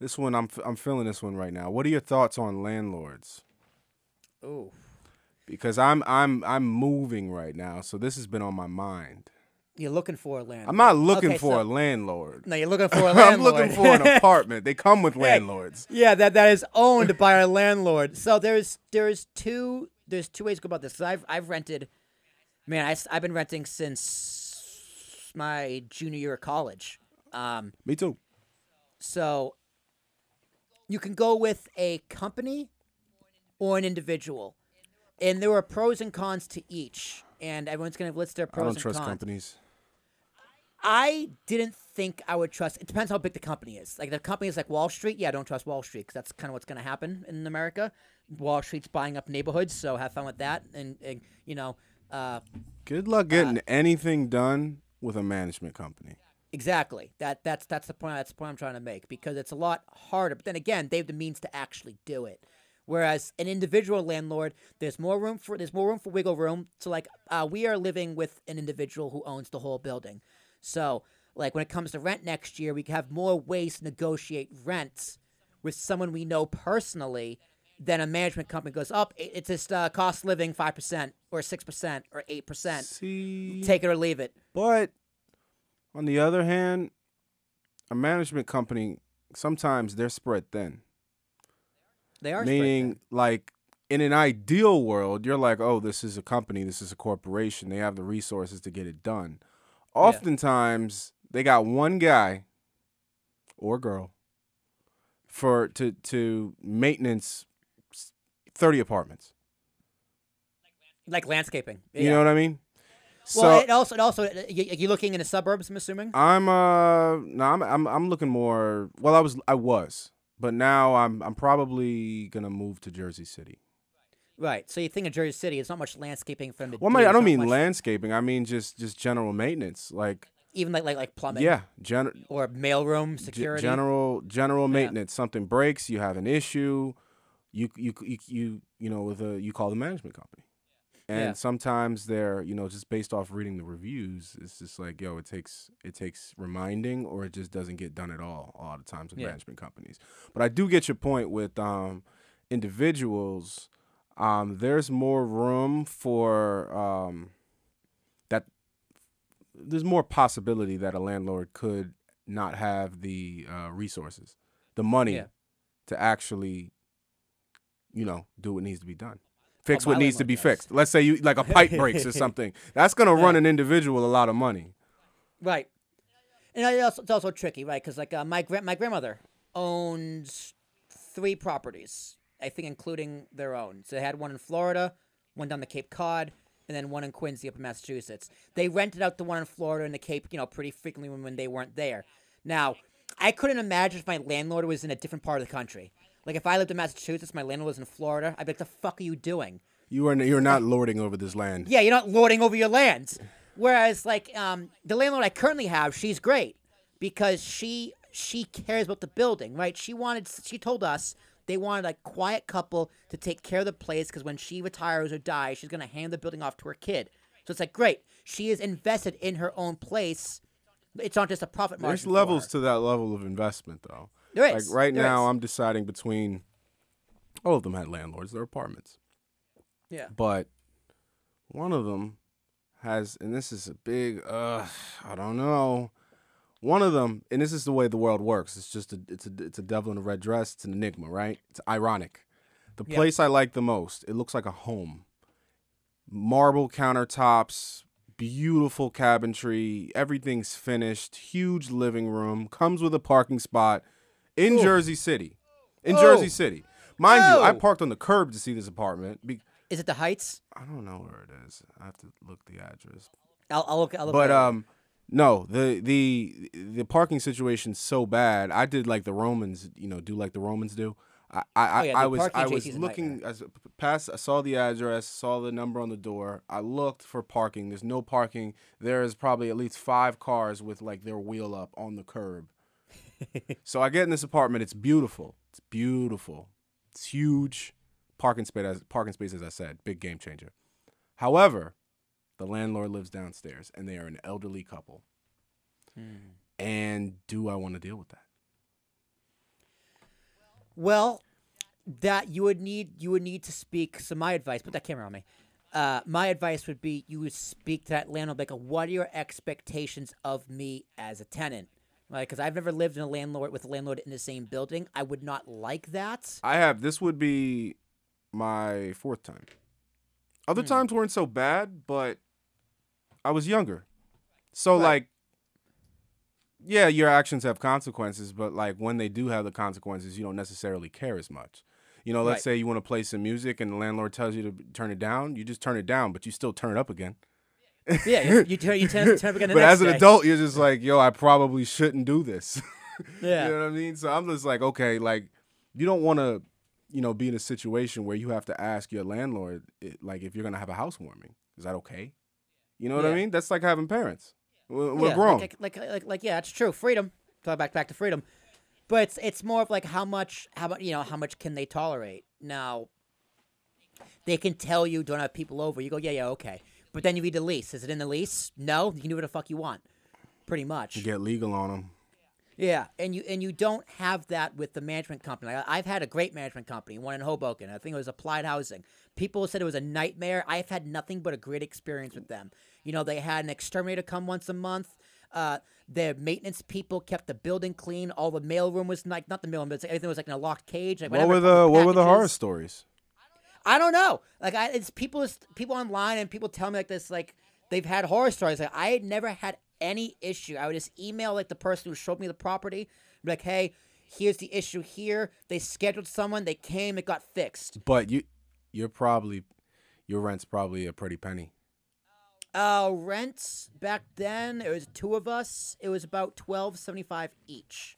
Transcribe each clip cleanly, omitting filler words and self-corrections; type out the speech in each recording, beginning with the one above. This one, I'm feeling this one right now. What are your thoughts on landlords? Oh, because I'm moving right now, so this has been on my mind. You're looking for a landlord. I'm not looking for a landlord. No, you're looking for a landlord. I'm looking for an apartment. They come with landlords. Yeah, that is owned by a landlord. So there's two ways to go about this. So I've rented. Man, I've been renting since my junior year of college. Me too. So you can go with a company or an individual, and there are pros and cons to each. And everyone's going to list their pros and cons. I don't trust companies. I didn't think I would trust. It depends how big the company is. Like, the company is like Wall Street. Yeah, I don't trust Wall Street because that's kind of what's going to happen in America. Wall Street's buying up neighborhoods, so have fun with that. And you know. Good luck getting anything done with a management company. Exactly. That's the point. That's the point I'm trying to make, because it's a lot harder. But then again, they have the means to actually do it. Whereas an individual landlord, there's more room for wiggle room. So like we are living with an individual who owns the whole building. So like when it comes to rent next year, we have more ways to negotiate rents with someone we know personally than a management company goes up. Oh, it's just cost of living 5% or 6% or 8%. See, take it or leave it. But on the other hand, a management company, sometimes they're spread thin. They are. Meaning, like, in an ideal world, you're like, oh, this is a company, this is a corporation, they have the resources to get it done. Oftentimes, they got one guy or girl for to maintenance 30 apartments. Like landscaping. You know what I mean? Well, so, it also, you're looking in the suburbs, I'm assuming? I'm looking more. Well, I was. But now I'm probably going to move to Jersey City. Right. So you think of Jersey City, it's not much landscaping for them to do. Well, I don't mean landscaping. I mean just general maintenance. Even like plumbing? Yeah. Or mailroom security? General maintenance. Something breaks, you have an issue, you call the management company. And sometimes they're, just based off reading the reviews, it's just like, yo, it takes reminding, or it just doesn't get done at all a lot of times with management companies. But I do get your point with individuals. There's more room for that. There's more possibility that a landlord could not have the resources, the money to actually, do what needs to be done. Fix what needs to be fixed. Let's say you like a pipe breaks or something. That's going to run an individual a lot of money. Right. And it's also tricky, right? Because like my grandmother owns 3 properties, I think, including their own. So they had one in Florida, one down the Cape Cod, and then one in Quincy up in Massachusetts. They rented out the one in Florida and the Cape, pretty frequently when they weren't there. Now, I couldn't imagine if my landlord was in a different part of the country. Like, if I lived in Massachusetts, my landlord was in Florida, I'd be like, the fuck are you doing? You're not lording over this land. Yeah, you're not lording over your lands. Whereas, like, the landlord I currently have, she's great because she cares about the building, right? She told us they wanted a quiet couple to take care of the place because when she retires or dies, she's going to hand the building off to her kid. So it's like, great. She is invested in her own place. It's not just a profit margin. There's levels to that level of investment, though. There is. Like right now, I'm deciding between all of them had landlords, their apartments. Yeah. But one of them has, and this is a big, I don't know. One of them, and this is the way the world works. It's just it's a devil in a red dress. It's an enigma, right? It's ironic. The place I like the most, it looks like a home. Marble countertops, beautiful cabinetry, everything's finished, huge living room, comes with a parking spot. In Jersey City. Jersey City. Mind you, I parked on the curb to see this apartment. Is it the Heights? I don't know where it is. I have to look the address. I'll look. But no, the parking situation's so bad. I did like the Romans, do like the Romans do. I was looking past. I saw the address, saw the number on the door. I looked for parking. There's no parking. There is probably at least 5 cars with like their wheel up on the curb. So I get in this apartment. It's beautiful. It's beautiful. It's huge. Parking space, as I said, big game changer. However, the landlord lives downstairs, and they are an elderly couple. And do I want to deal with that? Well, that you would need to speak. So my advice, put that camera on me. My advice would be you would speak to that landlord, like, what are your expectations of me as a tenant? Right, because I've never lived in a landlord in the same building. I would not like that. I have. This would be my fourth time. Other times weren't so bad, but I was younger. So, right. Yeah, your actions have consequences, but, when they do have the consequences, you don't necessarily care as much. You know, let's say you want to play some music and the landlord tells you to turn it down. You just turn it down, but you still turn it up again. Yeah, you turn up again the next day. But as an adult, you're just like, yo, I probably shouldn't do this. Yeah. You know what I mean? So I'm just like, okay, you don't want to, be in a situation where you have to ask your landlord, if you're going to have a housewarming. Is that okay? You know what I mean? That's like having parents. We're grown. Yeah, it's true. Freedom. Talk back to freedom. But it's more of how much can they tolerate? Now, they can tell you don't have people over. You go, yeah, okay. But then you read the lease. Is it in the lease? No. You can do what the fuck you want, pretty much. You get legal on them. Yeah, and you don't have that with the management company. I've had a great management company, one in Hoboken. I think it was Applied Housing. People said it was a nightmare. I've had nothing but a great experience with them. They had an exterminator come once a month. Their maintenance people kept the building clean. All the mailroom was not the mailroom, but everything was in a locked cage. What were the horror stories? I don't know. It's people online and people tell me they've had horror stories. I had never had any issue. I would just email the person who showed me the property, be like, hey, here's the issue here. They scheduled someone. They came. It got fixed. But your rent's probably a pretty penny. Rents back then, it was two of us. It was about $12.75 each.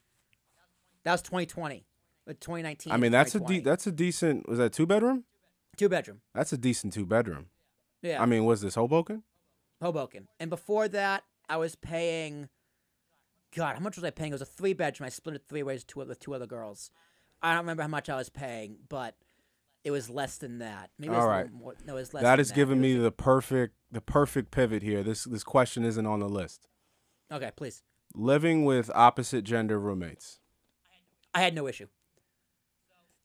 That was 2020, 2019. I mean, that's a decent. Was that two-bedroom? Two-bedroom. That's a decent two-bedroom. Yeah. I mean, was this Hoboken? Hoboken. And before that, I was paying. God, how much was I paying? It was a three-bedroom. I split it three ways with two other girls. I don't remember how much I was paying, but it was less than that. Maybe all right. More, no, it was less. That is giving me the perfect pivot here. This question isn't on the list. Okay, please. Living with opposite gender roommates. I had no issue.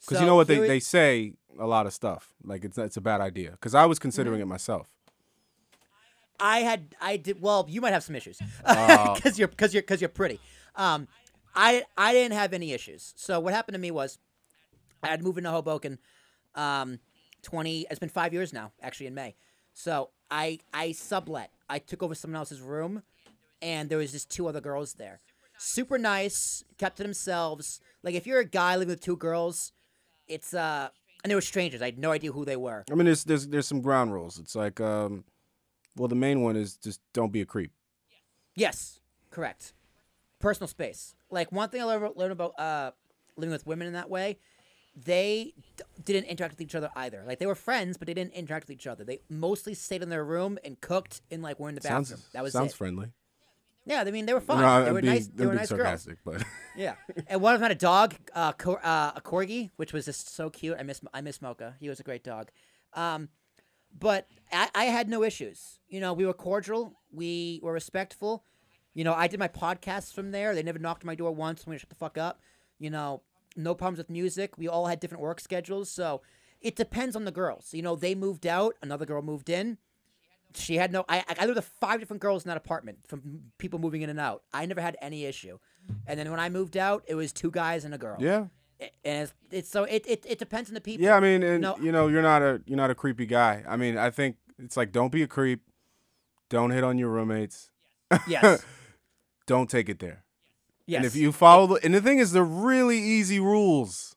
Because you know what they say a lot of stuff. It's a bad idea. Because I was considering it myself. You might have some issues because you're pretty. I didn't have any issues. So what happened to me was I had moved into Hoboken. It's been 5 years now, actually in May. So I sublet. I took over someone else's room, and there was just two other girls there. Super nice, kept to themselves. If you're a guy living with two girls, it's and they were strangers. I had no idea who they were. I mean, there's some ground rules. It's the main one is just don't be a creep. Yes, correct. Personal space. One thing I learned about living with women in that way, they didn't interact with each other either. They were friends, but they didn't interact with each other. They mostly stayed in their room and cooked and were in the bathroom. Sounds friendly. Yeah, I mean, they were fun. No, they were nice. They were nice girls. But yeah, and one of them had a dog, a corgi, which was just so cute. I miss Mocha. He was a great dog. But I had no issues. We were cordial. We were respectful. I did my podcasts from there. They never knocked on my door once. I'm gonna shut the fuck up. No problems with music. We all had different work schedules, so it depends on the girls. They moved out. Another girl moved in. She had no. I lived with 5 different girls in that apartment from people moving in and out. I never had any issue. And then when I moved out, it was 2 guys and a girl. Yeah. And it depends on the people. Yeah, I mean, and you're not a creepy guy. I mean, I think it's don't be a creep. Don't hit on your roommates. Yes. Don't take it there. Yes. And if you follow the thing is, they're really easy rules,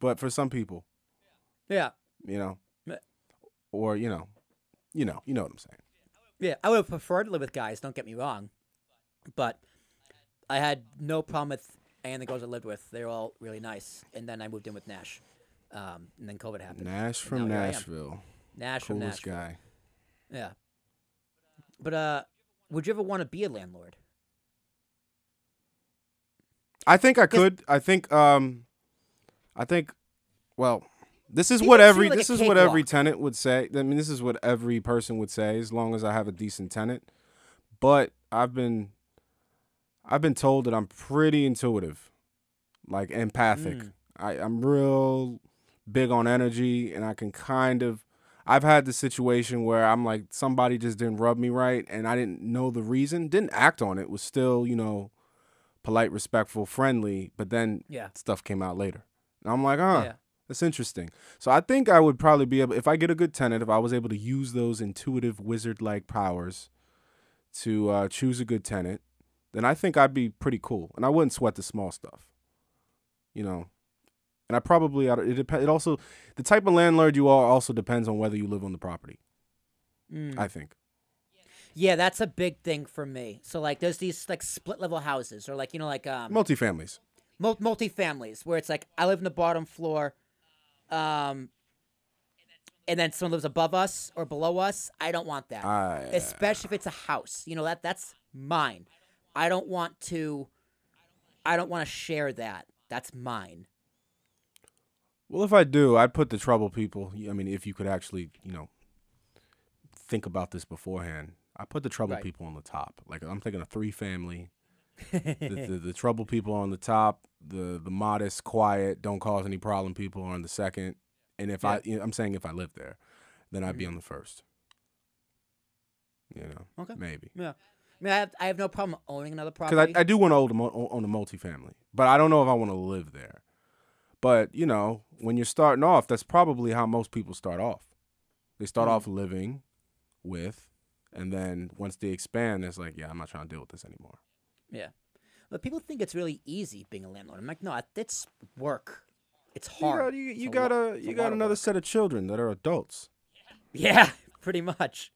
but for some people. Yeah. Or you know what I'm saying. Yeah, I would have preferred to live with guys. Don't get me wrong, but I had no problem with. And the girls I lived with, they were all really nice. And then I moved in with Nash. And then COVID happened. Nash from Nashville. Nash from Nashville. Coolest guy. Yeah. But would you ever want to be a landlord? I think I could. This is what every tenant would say. I mean, this is what every person would say, as long as I have a decent tenant. But I've been told that I'm pretty intuitive, empathic. I'm real big on energy, and I can kind of, I've had the situation where I'm like, somebody just didn't rub me right, and I didn't know the reason, didn't act on it, was still, you know, polite, respectful, friendly, but then stuff came out later. And I'm like, that's interesting. So I think I would probably be able, if I get a good tenant, if I was able to use those intuitive wizard-like powers to choose a good tenant, then I think I'd be pretty cool. And I wouldn't sweat the small stuff, you know. And I probably, it also, the type of landlord you are also depends on whether you live on the property, I think. Yeah, that's a big thing for me. So, like, there's these, like, split-level houses or, like, you know, like... multifamilies. Multifamilies, where it's like, I live in the bottom floor, and then someone lives above us or below us. I don't want that. Especially if it's a house. You know, that's mine. I don't want to share that. That's mine. Well, if I do, I'd put the trouble people. I mean, if you could actually, you know, think about this beforehand, I put the trouble people on the top. Like, I'm thinking a 3-family. The trouble people are on the top. The modest, quiet, don't cause any problem people are on the second. And if I'm saying if I live there, then I'd be on the first. You know, maybe. Yeah. I mean, I have no problem owning another property. Because I do want to own a multifamily, but I don't know if I want to live there. But, you know, when you're starting off, that's probably how most people start off. They start off living with, and then once they expand, it's like, I'm not trying to deal with this anymore. Yeah. But people think it's really easy being a landlord. I'm like, no, it's work. It's hard. You got another set of children that are adults. Yeah, pretty much.